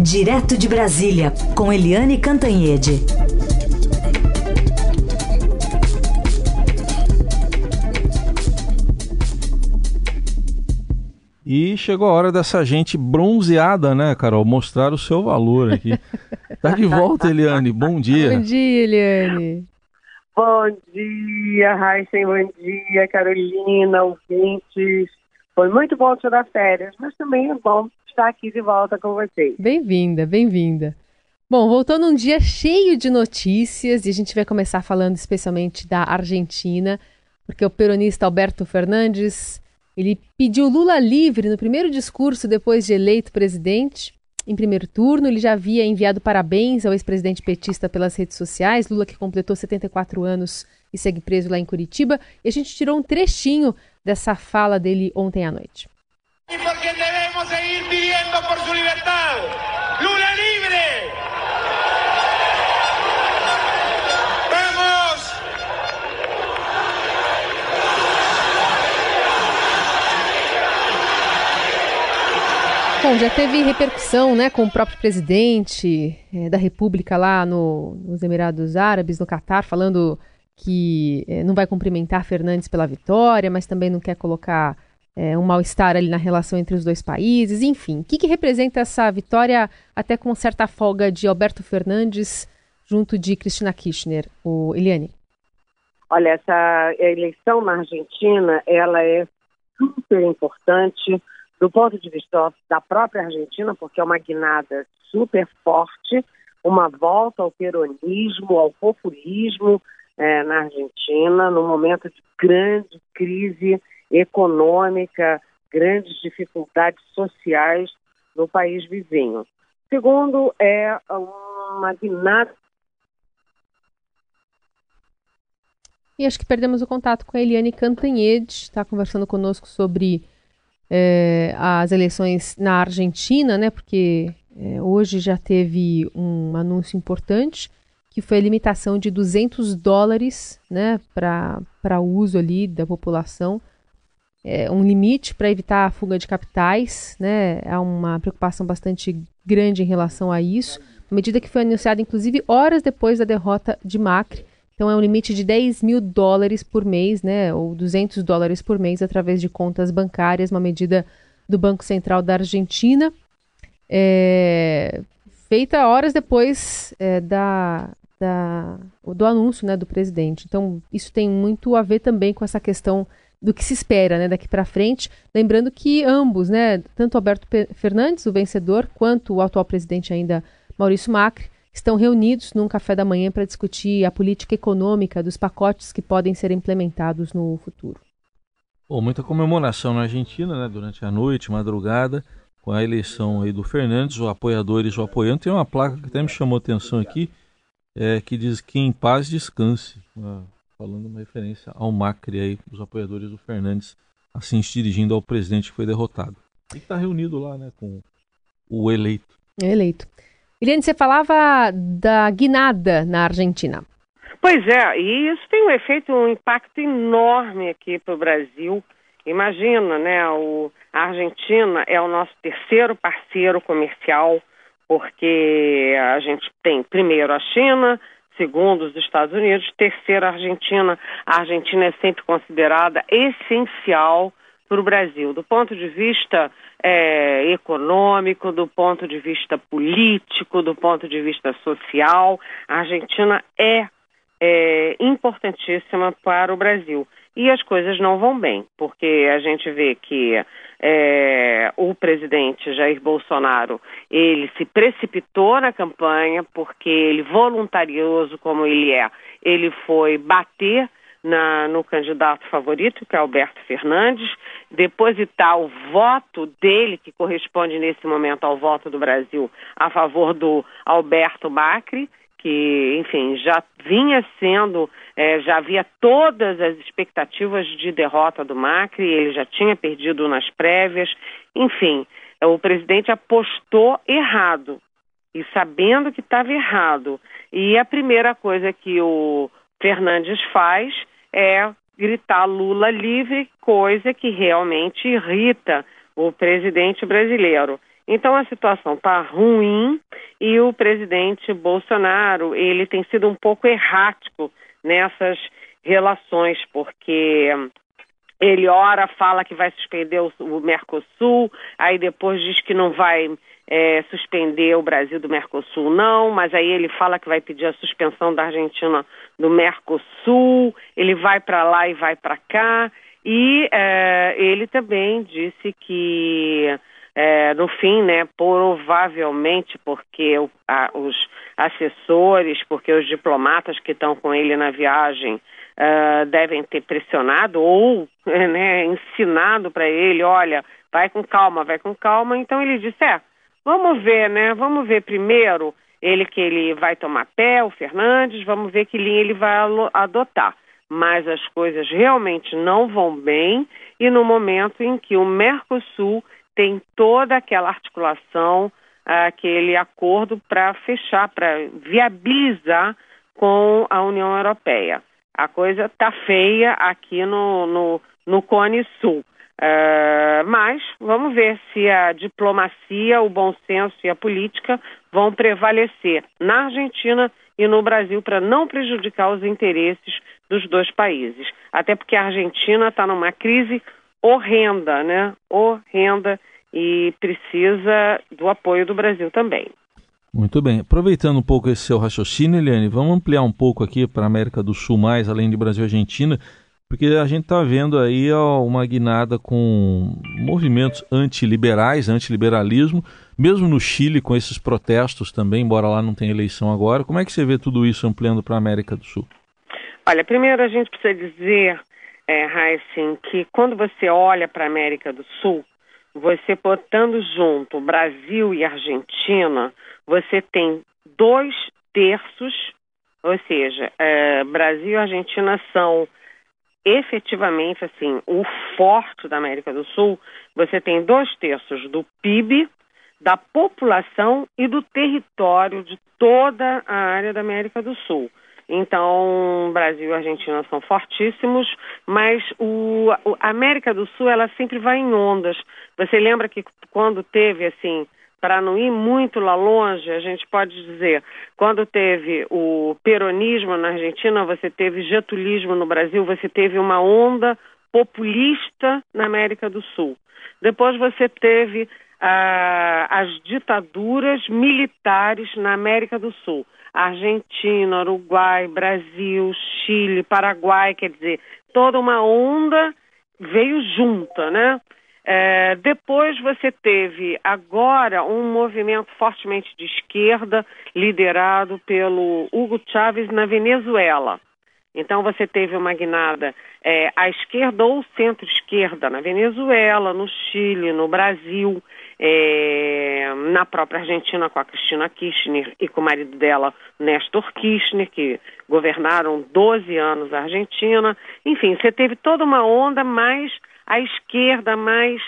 Direto de Brasília, com Eliane Cantanhede. E chegou a hora dessa gente bronzeada, né, Carol? Mostrar o seu valor aqui. Tá de volta, Eliane. Bom dia. Bom dia, Eliane. Bom dia, Raíssen. Bom dia, Carolina, ouvintes. Foi muito bom tirar férias, mas também é bom estar aqui de volta com vocês. Bem-vinda, bem-vinda. Bom, voltando um dia cheio de notícias, e a gente vai começar falando especialmente da Argentina, porque o peronista Alberto Fernández, ele pediu Lula livre no primeiro discurso depois de eleito presidente. Em primeiro turno, ele já havia enviado parabéns ao ex-presidente petista pelas redes sociais. Lula, que completou 74 anos e segue preso lá em Curitiba. E a gente tirou um trechinho dessa fala dele ontem à noite. E porque devemos seguir pedindo por sua liberdade. Lula livre! Vamos! Bom, já teve repercussão, né, com o próprio presidente da República lá nos Emirados Árabes, no Catar, falando que não vai cumprimentar Fernandes pela vitória, mas também não quer colocar um mal-estar ali na relação entre os dois países. Enfim, o que representa essa vitória, até com certa folga, de Alberto Fernandes junto de Cristina Kirchner? O Eliane? Olha, essa eleição na Argentina, ela é super importante do ponto de vista da própria Argentina, porque é uma guinada super forte, uma volta ao peronismo, ao populismo, na Argentina, num momento de grande crise econômica, grandes dificuldades sociais no país vizinho. Segundo, é uma guinada. E acho que perdemos o contato com a Eliane Cantanhede, está conversando conosco sobre as eleições na Argentina, né? Porque hoje já teve um anúncio importante, que foi a limitação de $200, né, para uso ali da população, um limite para evitar a fuga de capitais, né, há uma preocupação bastante grande em relação a isso, uma medida que foi anunciada inclusive horas depois da derrota de Macri. Então é um limite de $10 mil por mês, né, ou $200 por mês através de contas bancárias, uma medida do Banco Central da Argentina, feita horas depois do anúncio, né, do presidente. Então, isso tem muito a ver também com essa questão do que se espera, né, daqui para frente. Lembrando que ambos, né, tanto Alberto Fernandes, o vencedor, quanto o atual presidente ainda, Maurício Macri, estão reunidos num café da manhã para discutir a política econômica dos pacotes que podem ser implementados no futuro. Bom, muita comemoração na Argentina, né, durante a noite, madrugada, com a eleição aí do Fernandes, o apoiadores, o apoiante. Tem uma placa que até me chamou a atenção aqui, que diz que em paz descanse, falando uma referência ao Macri aí, os apoiadores do Fernandes, assim, se dirigindo ao presidente que foi derrotado. E que está reunido lá, né, com o eleito. Eliane, você falava da guinada na Argentina. Pois é, e isso tem um efeito, um impacto enorme aqui para o Brasil. Imagina, né, a Argentina é o nosso terceiro parceiro comercial, porque a gente tem primeiro a China, segundo os Estados Unidos, terceiro a Argentina. A Argentina é sempre considerada essencial para o Brasil, do ponto de vista econômico, do ponto de vista político, do ponto de vista social. A Argentina é importantíssima para o Brasil. E as coisas não vão bem, porque a gente vê que o presidente Jair Bolsonaro, ele se precipitou na campanha, porque ele, voluntarioso como ele é, ele foi bater no candidato favorito, que é Alberto Fernandes, depositar o voto dele, que corresponde nesse momento ao voto do Brasil, a favor do Alberto Macri, que, enfim, já vinha sendo, já havia todas as expectativas de derrota do Macri, ele já tinha perdido nas prévias, enfim, o presidente apostou errado, e sabendo que estava errado. E a primeira coisa que o Fernandes faz é gritar Lula livre, coisa que realmente irrita o presidente brasileiro. Então a situação está ruim e o presidente Bolsonaro, ele tem sido um pouco errático nessas relações, porque ele ora fala que vai suspender o Mercosul, aí depois diz que não vai suspender o Brasil do Mercosul não, mas aí ele fala que vai pedir a suspensão da Argentina do Mercosul, ele vai para lá e vai para cá, e ele também disse que no fim, né, provavelmente porque os assessores, porque os diplomatas que estão com ele na viagem devem ter pressionado ou né, ensinado para ele, olha, vai com calma, então ele disse, vamos ver, né, vamos ver primeiro ele vai tomar pé, o Fernandes, vamos ver que linha ele vai adotar. Mas as coisas realmente não vão bem e no momento em que o Mercosul tem toda aquela articulação, aquele acordo para fechar, para viabilizar com a União Europeia. A coisa está feia aqui no Cone Sul. Mas vamos ver se a diplomacia, o bom senso e a política vão prevalecer na Argentina e no Brasil para não prejudicar os interesses dos dois países. Até porque a Argentina está numa crise horrenda, né? Horrenda e precisa do apoio do Brasil também. Muito bem. Aproveitando um pouco esse seu raciocínio, Eliane, vamos ampliar um pouco aqui para a América do Sul mais, além de Brasil e Argentina, porque a gente está vendo aí uma guinada com movimentos antiliberais, antiliberalismo, mesmo no Chile com esses protestos também, embora lá não tenha eleição agora. Como é que você vê tudo isso ampliando para a América do Sul? Olha, primeiro a gente precisa dizer, Raíssen, que quando você olha para a América do Sul, você botando junto Brasil e Argentina, você tem 2/3, ou seja, Brasil e Argentina são efetivamente assim, o forte da América do Sul, você tem 2/3 do PIB, da população e do território de toda a área da América do Sul. Então, Brasil e Argentina são fortíssimos, mas a América do Sul, ela sempre vai em ondas. Você lembra que quando teve, assim, para não ir muito lá longe, a gente pode dizer, quando teve o peronismo na Argentina, você teve getulismo no Brasil, você teve uma onda populista na América do Sul. Depois você teve as ditaduras militares na América do Sul. Argentina, Uruguai, Brasil, Chile, Paraguai, quer dizer, toda uma onda veio junta, né? Depois você teve agora um movimento fortemente de esquerda, liderado pelo Hugo Chávez na Venezuela. Então você teve uma guinada à esquerda ou centro-esquerda na Venezuela, no Chile, no Brasil, na própria Argentina com a Cristina Kirchner e com o marido dela, Néstor Kirchner, que governaram 12 anos a Argentina. Enfim, você teve toda uma onda mais à esquerda, mais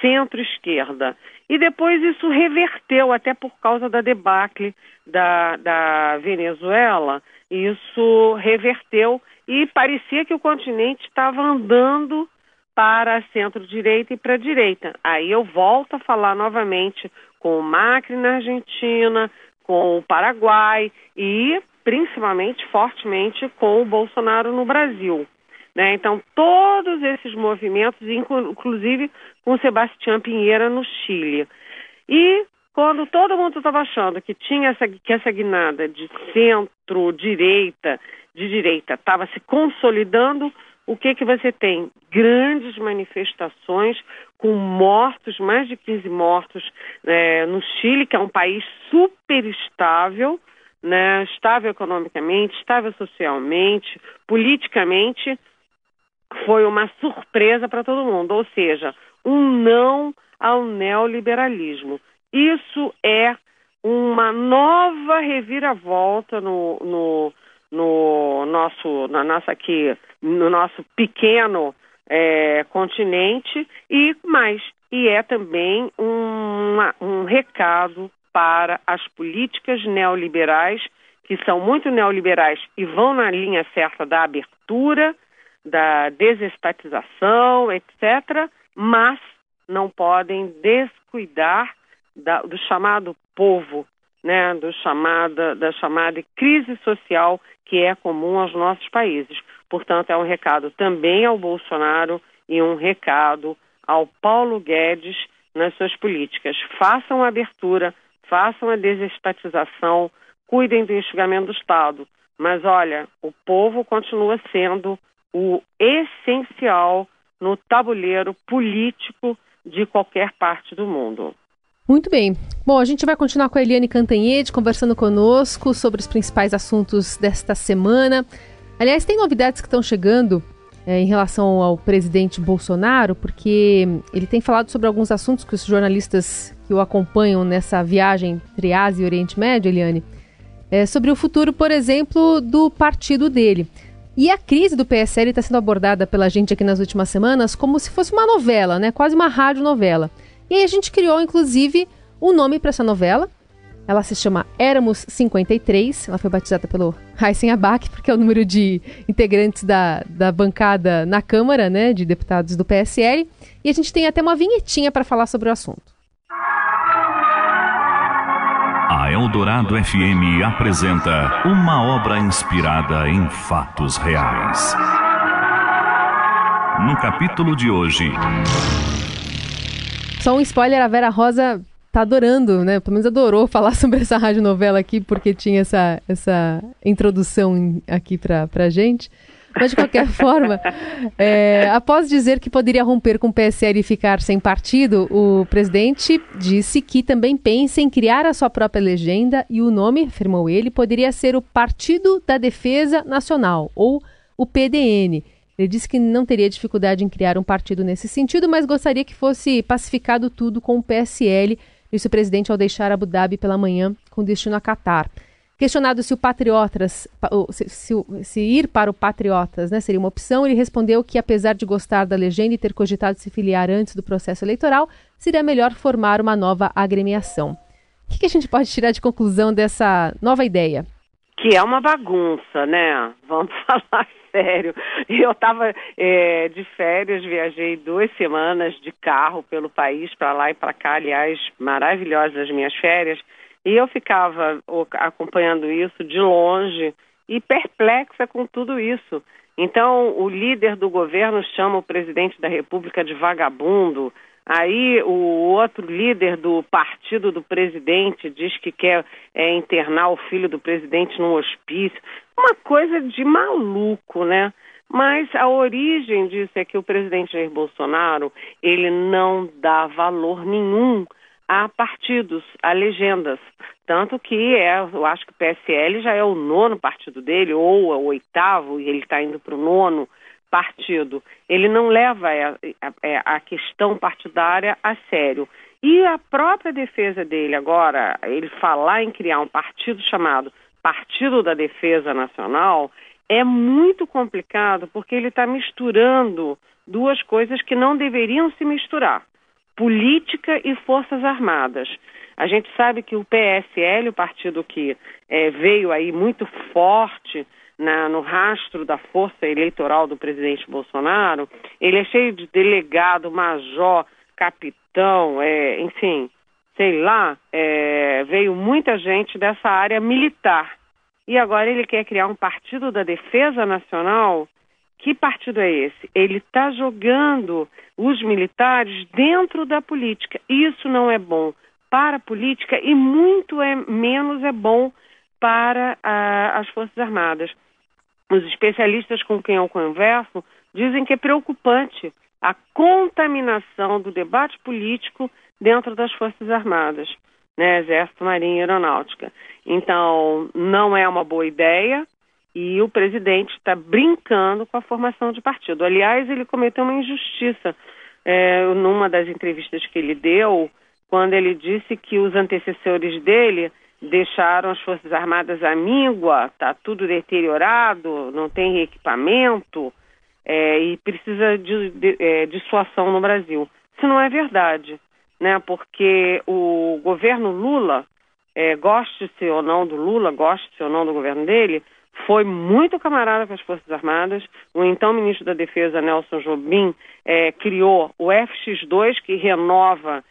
centro-esquerda. E depois isso reverteu, até por causa da debacle da Venezuela, isso reverteu e parecia que o continente estava andando para centro-direita e para a direita. Aí eu volto a falar novamente com o Macri na Argentina, com o Paraguai e principalmente, fortemente, com o Bolsonaro no Brasil. Né? Então, todos esses movimentos, inclusive com o Sebastián Piñera no Chile. E quando todo mundo estava achando que tinha essa guinada de centro-direita, de direita, estava se consolidando, o que você tem? Grandes manifestações com mortos, mais de 15 mortos no Chile, que é um país super estável, né? Estável economicamente, estável socialmente, politicamente, foi uma surpresa para todo mundo, ou seja, um não ao neoliberalismo. Isso é uma nova reviravolta no nosso pequeno continente e é também um recado para as políticas neoliberais, que são muito neoliberais e vão na linha certa da abertura, da desestatização, etc., mas não podem descuidar do chamado povo, né, da chamada crise social que é comum aos nossos países. Portanto, é um recado também ao Bolsonaro e um recado ao Paulo Guedes nas suas políticas. Façam a abertura, façam a desestatização, cuidem do enxugamento do Estado. Mas, olha, o povo continua sendo o essencial no tabuleiro político de qualquer parte do mundo. Muito bem. Bom, a gente vai continuar com a Eliane Cantanhede conversando conosco sobre os principais assuntos desta semana. Aliás, tem novidades que estão chegando em relação ao presidente Bolsonaro, porque ele tem falado sobre alguns assuntos que os jornalistas que o acompanham nessa viagem entre Ásia e Oriente Médio, Eliane, sobre o futuro, por exemplo, do partido dele. E a crise do PSL está sendo abordada pela gente aqui nas últimas semanas como se fosse uma novela, né? Quase uma radionovela. E aí a gente criou, inclusive, um nome para essa novela. Ela se chama Éramos 53. Ela foi batizada pelo Heisen Abach, porque é o número de integrantes da bancada na Câmara, né, de deputados do PSL. E a gente tem até uma vinhetinha para falar sobre o assunto. A Eldorado FM apresenta uma obra inspirada em fatos reais. No capítulo de hoje... Só um spoiler, a Vera Rosa tá adorando, né? Pelo menos adorou falar sobre essa radionovela aqui, porque tinha essa introdução aqui pra gente. Mas, de qualquer forma, após dizer que poderia romper com o PSL e ficar sem partido, o presidente disse que também pensa em criar a sua própria legenda e o nome, afirmou ele, poderia ser o Partido da Defesa Nacional, ou o PDN. Ele disse que não teria dificuldade em criar um partido nesse sentido, mas gostaria que fosse pacificado tudo com o PSL, disse o presidente ao deixar Abu Dhabi pela manhã com destino a Catar. Questionado se o Patriotas, se ir para o Patriotas, né, seria uma opção, ele respondeu que, apesar de gostar da legenda e ter cogitado se filiar antes do processo eleitoral, seria melhor formar uma nova agremiação. O que a gente pode tirar de conclusão dessa nova ideia? Que é uma bagunça, né? Vamos falar sério. Eu estava de férias, viajei 2 semanas de carro pelo país, para lá e para cá, aliás, maravilhosas as minhas férias, e eu ficava acompanhando isso de longe e perplexa com tudo isso. Então, o líder do governo chama o presidente da República de vagabundo, aí o outro líder do partido do presidente diz que quer internar o filho do presidente num hospício. Uma coisa de maluco, né? Mas a origem disso é que o presidente Jair Bolsonaro, ele não dá valor nenhum a partidos, a legendas. Tanto que eu acho que o PSL já é o 9º partido dele, ou é o 8º, e ele está indo para o 9º. Partido. Ele não leva a questão partidária a sério. E a própria defesa dele agora, ele falar em criar um partido chamado Partido da Defesa Nacional, é muito complicado porque ele está misturando duas coisas que não deveriam se misturar: política e forças armadas. A gente sabe que o PSL, o partido que veio aí muito forte no rastro da força eleitoral do presidente Bolsonaro, ele é cheio de delegado, major, capitão, enfim, sei lá, veio muita gente dessa área militar. E agora ele quer criar um partido da defesa nacional? Que partido é esse? Ele está jogando os militares dentro da política. Isso não é bom para a política e muito menos é bom para as Forças Armadas. Os especialistas com quem eu converso dizem que é preocupante a contaminação do debate político dentro das Forças Armadas, né? Exército, Marinha e Aeronáutica. Então, não é uma boa ideia e o presidente está brincando com a formação de partido. Aliás, ele cometeu uma injustiça numa das entrevistas que ele deu, quando ele disse que os antecessores dele deixaram as Forças Armadas à míngua, está tudo deteriorado, não tem equipamento e precisa de dissuasão no Brasil. Isso não é verdade, né? Porque o governo Lula, goste-se ou não do Lula, goste-se ou não do governo dele, foi muito camarada com as Forças Armadas. O então ministro da Defesa, Nelson Jobim, criou o FX2, que renova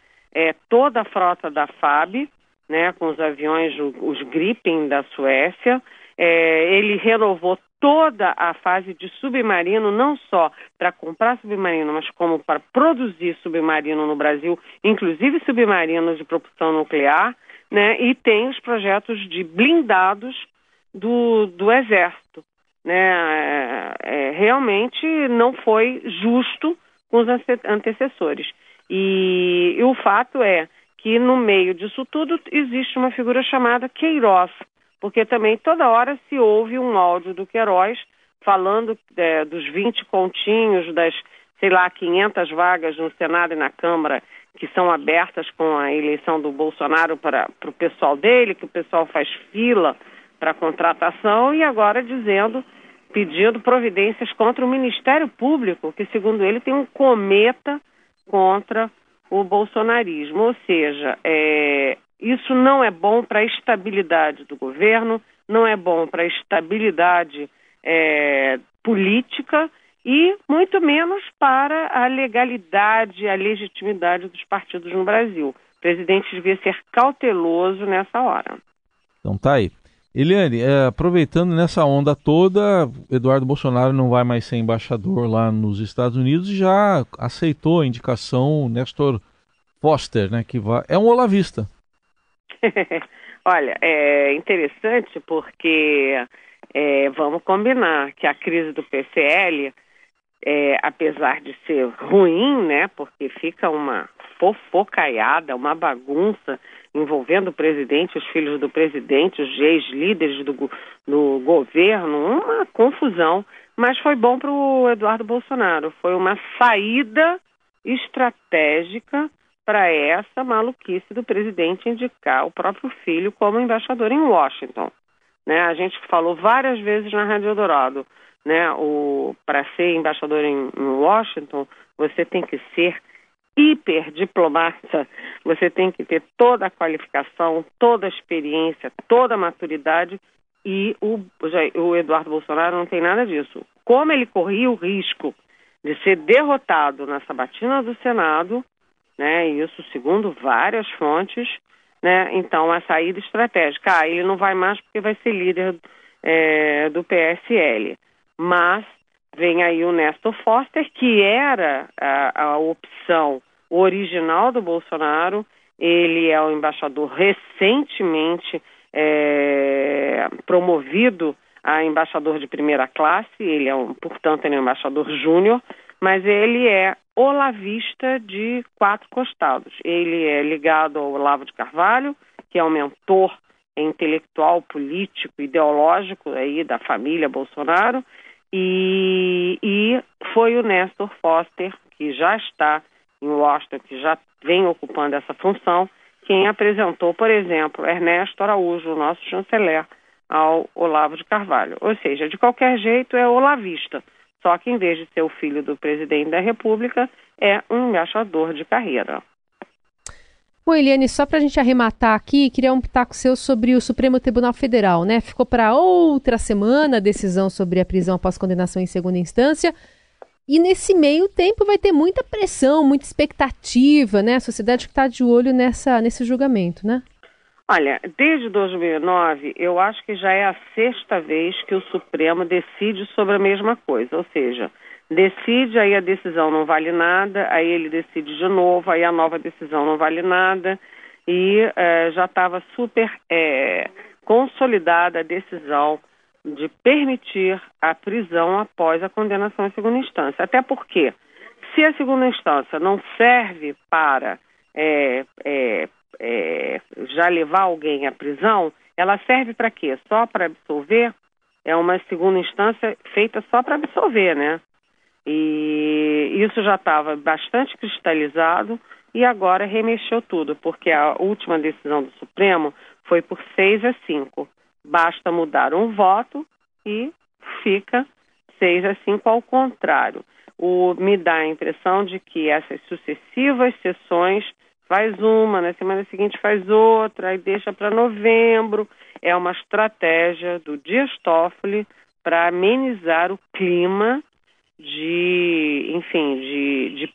toda a frota da FAB, né, com os aviões, os Gripen da Suécia. Ele renovou toda a fase de submarino, não só para comprar submarino, mas como para produzir submarino no Brasil, inclusive submarinos de propulsão nuclear, né, e tem os projetos de blindados do Exército. Né, realmente não foi justo com os antecessores. E o fato é que no meio disso tudo existe uma figura chamada Queiroz, porque também toda hora se ouve um áudio do Queiroz falando dos 20 continhos, das, 500 vagas no Senado e na Câmara que são abertas com a eleição do Bolsonaro para o pessoal dele, que o pessoal faz fila para contratação, e agora pedindo providências contra o Ministério Público, que segundo ele tem um cometa contra o bolsonarismo. Ou seja, isso não é bom para a estabilidade do governo, não é bom para a estabilidade política e muito menos para a legalidade, a legitimidade dos partidos no Brasil. O presidente devia ser cauteloso nessa hora. Então tá aí. Eliane, aproveitando nessa onda toda, Eduardo Bolsonaro não vai mais ser embaixador lá nos Estados Unidos e já aceitou a indicação Nestor Forster, né, que é um olavista. Olha, é interessante porque vamos combinar que a crise do PSL, apesar de ser ruim, né, porque fica uma fofocaiada, uma bagunça envolvendo o presidente, os filhos do presidente, os ex-líderes do governo, uma confusão, mas foi bom para o Eduardo Bolsonaro, foi uma saída estratégica para essa maluquice do presidente indicar o próprio filho como embaixador em Washington. Né? A gente falou várias vezes na Rádio Eldorado, né? Para ser embaixador em Washington, você tem que ser hiperdiplomata, você tem que ter toda a qualificação, toda a experiência, toda a maturidade, e o Eduardo Bolsonaro não tem nada disso. Como ele corria o risco de ser derrotado na sabatina do Senado, né, isso segundo várias fontes, né, então a saída estratégica, ele não vai mais porque vai ser líder do PSL, mas vem aí o Nestor Forster, que era a opção original do Bolsonaro. Ele é o embaixador recentemente promovido a embaixador de primeira classe, portanto, ele é um embaixador júnior, mas ele é olavista de 4 costados. Ele é ligado ao Olavo de Carvalho, que é um mentor intelectual, político, ideológico aí da família Bolsonaro, e foi o Nestor Forster, que já está em Washington, que já vem ocupando essa função, quem apresentou, por exemplo, Ernesto Araújo, o nosso chanceler, ao Olavo de Carvalho. Ou seja, de qualquer jeito é olavista, só que em vez de ser o filho do presidente da República, é um embaixador de carreira. Bom, Eliane, só para a gente arrematar aqui, queria um pitaco seu sobre o Supremo Tribunal Federal, né? Ficou para outra semana a decisão sobre a prisão após condenação em segunda instância, e nesse meio tempo vai ter muita pressão, muita expectativa, né? A sociedade que está de olho nesse julgamento, né? Olha, desde 2009, eu acho que já é a 6ª vez que o Supremo decide sobre a mesma coisa, ou seja, decide, aí a decisão não vale nada, aí ele decide de novo, aí a nova decisão não vale nada, e já estava super consolidada a decisão de permitir a prisão após a condenação em segunda instância. Até porque, se a segunda instância não serve para já levar alguém à prisão, ela serve para quê? Só para absolver? É uma segunda instância feita só para absolver, né? E isso já estava bastante cristalizado e agora remexeu tudo, porque a última decisão do Supremo foi por 6-5. Basta mudar um voto e fica 6-5 ao contrário. Me dá a impressão de que essas sucessivas sessões, faz uma, na semana seguinte faz outra, aí deixa para novembro. É uma estratégia do Dias Toffoli para amenizar o clima de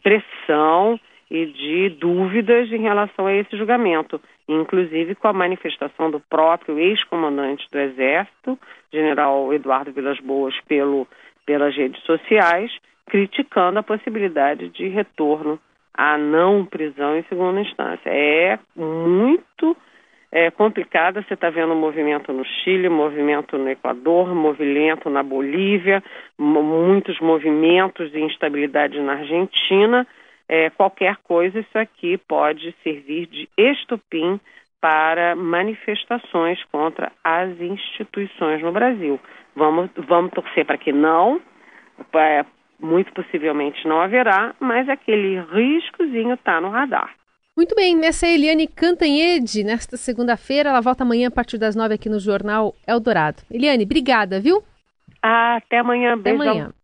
pressão e de dúvidas em relação a esse julgamento, inclusive com a manifestação do próprio ex-comandante do Exército, general Eduardo Vilas Boas, pelas redes sociais, criticando a possibilidade de retorno à não prisão em segunda instância. É muito complicado, você está vendo movimento no Chile, movimento no Equador, movimento na Bolívia, muitos movimentos de instabilidade na Argentina. Qualquer coisa, isso aqui pode servir de estopim para manifestações contra as instituições no Brasil. Vamos torcer para que não, muito possivelmente não haverá, mas aquele riscozinho está no radar. Muito bem, essa é a Eliane Cantanhede, nesta segunda-feira. Ela volta amanhã a partir das 9 aqui no Jornal Eldorado. Eliane, obrigada, viu? Até amanhã. Beijo. Até amanhã.